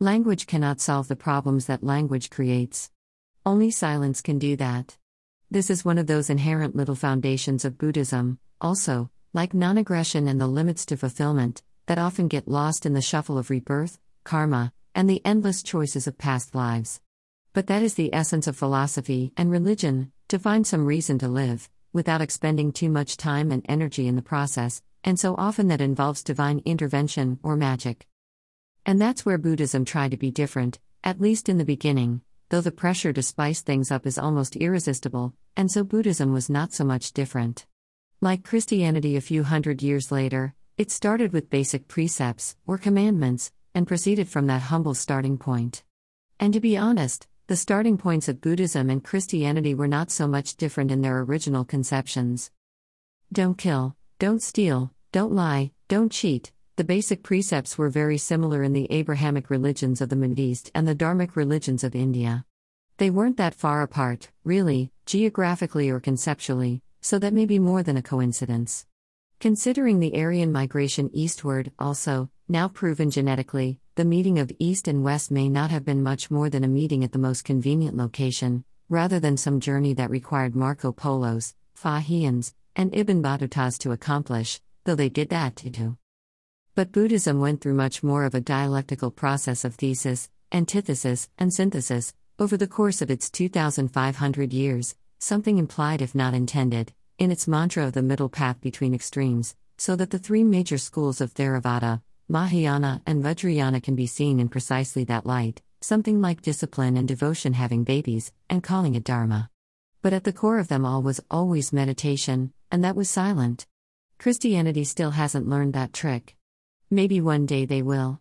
Language cannot solve the problems that language creates. Only silence can do that. This is one of those inherent little foundations of Buddhism, also, like non-aggression and the limits to fulfillment, that often get lost in the shuffle of rebirth, karma, and the endless choices of past lives. But that is the essence of philosophy and religion, to find some reason to live, without expending too much time and energy in the process, and so often that involves divine intervention or magic. And that's where Buddhism tried to be different, at least in the beginning, though the pressure to spice things up is almost irresistible, and so Buddhism was not so much different. Like Christianity a few hundred years later, it started with basic precepts, or commandments, and proceeded from that humble starting point. And to be honest, the starting points of Buddhism and Christianity were not so much different in their original conceptions. Don't kill, don't steal, don't lie, don't cheat. The basic precepts were very similar in the Abrahamic religions of the Middle East and the Dharmic religions of India. They weren't that far apart, really, geographically or conceptually, so that may be more than a coincidence. Considering the Aryan migration eastward, also, now proven genetically, the meeting of East and West may not have been much more than a meeting at the most convenient location, rather than some journey that required Marco Polos, Fahians, and Ibn Battutas to accomplish, though they did that too. But Buddhism went through much more of a dialectical process of thesis, antithesis, and synthesis, over the course of its 2,500 years, something implied if not intended, in its mantra of the middle path between extremes, so that the three major schools of Theravada, Mahayana and Vajrayana can be seen in precisely that light, something like discipline and devotion having babies, and calling it Dharma. But at the core of them all was always meditation, and that was silent. Christianity still hasn't learned that trick. Maybe one day they will.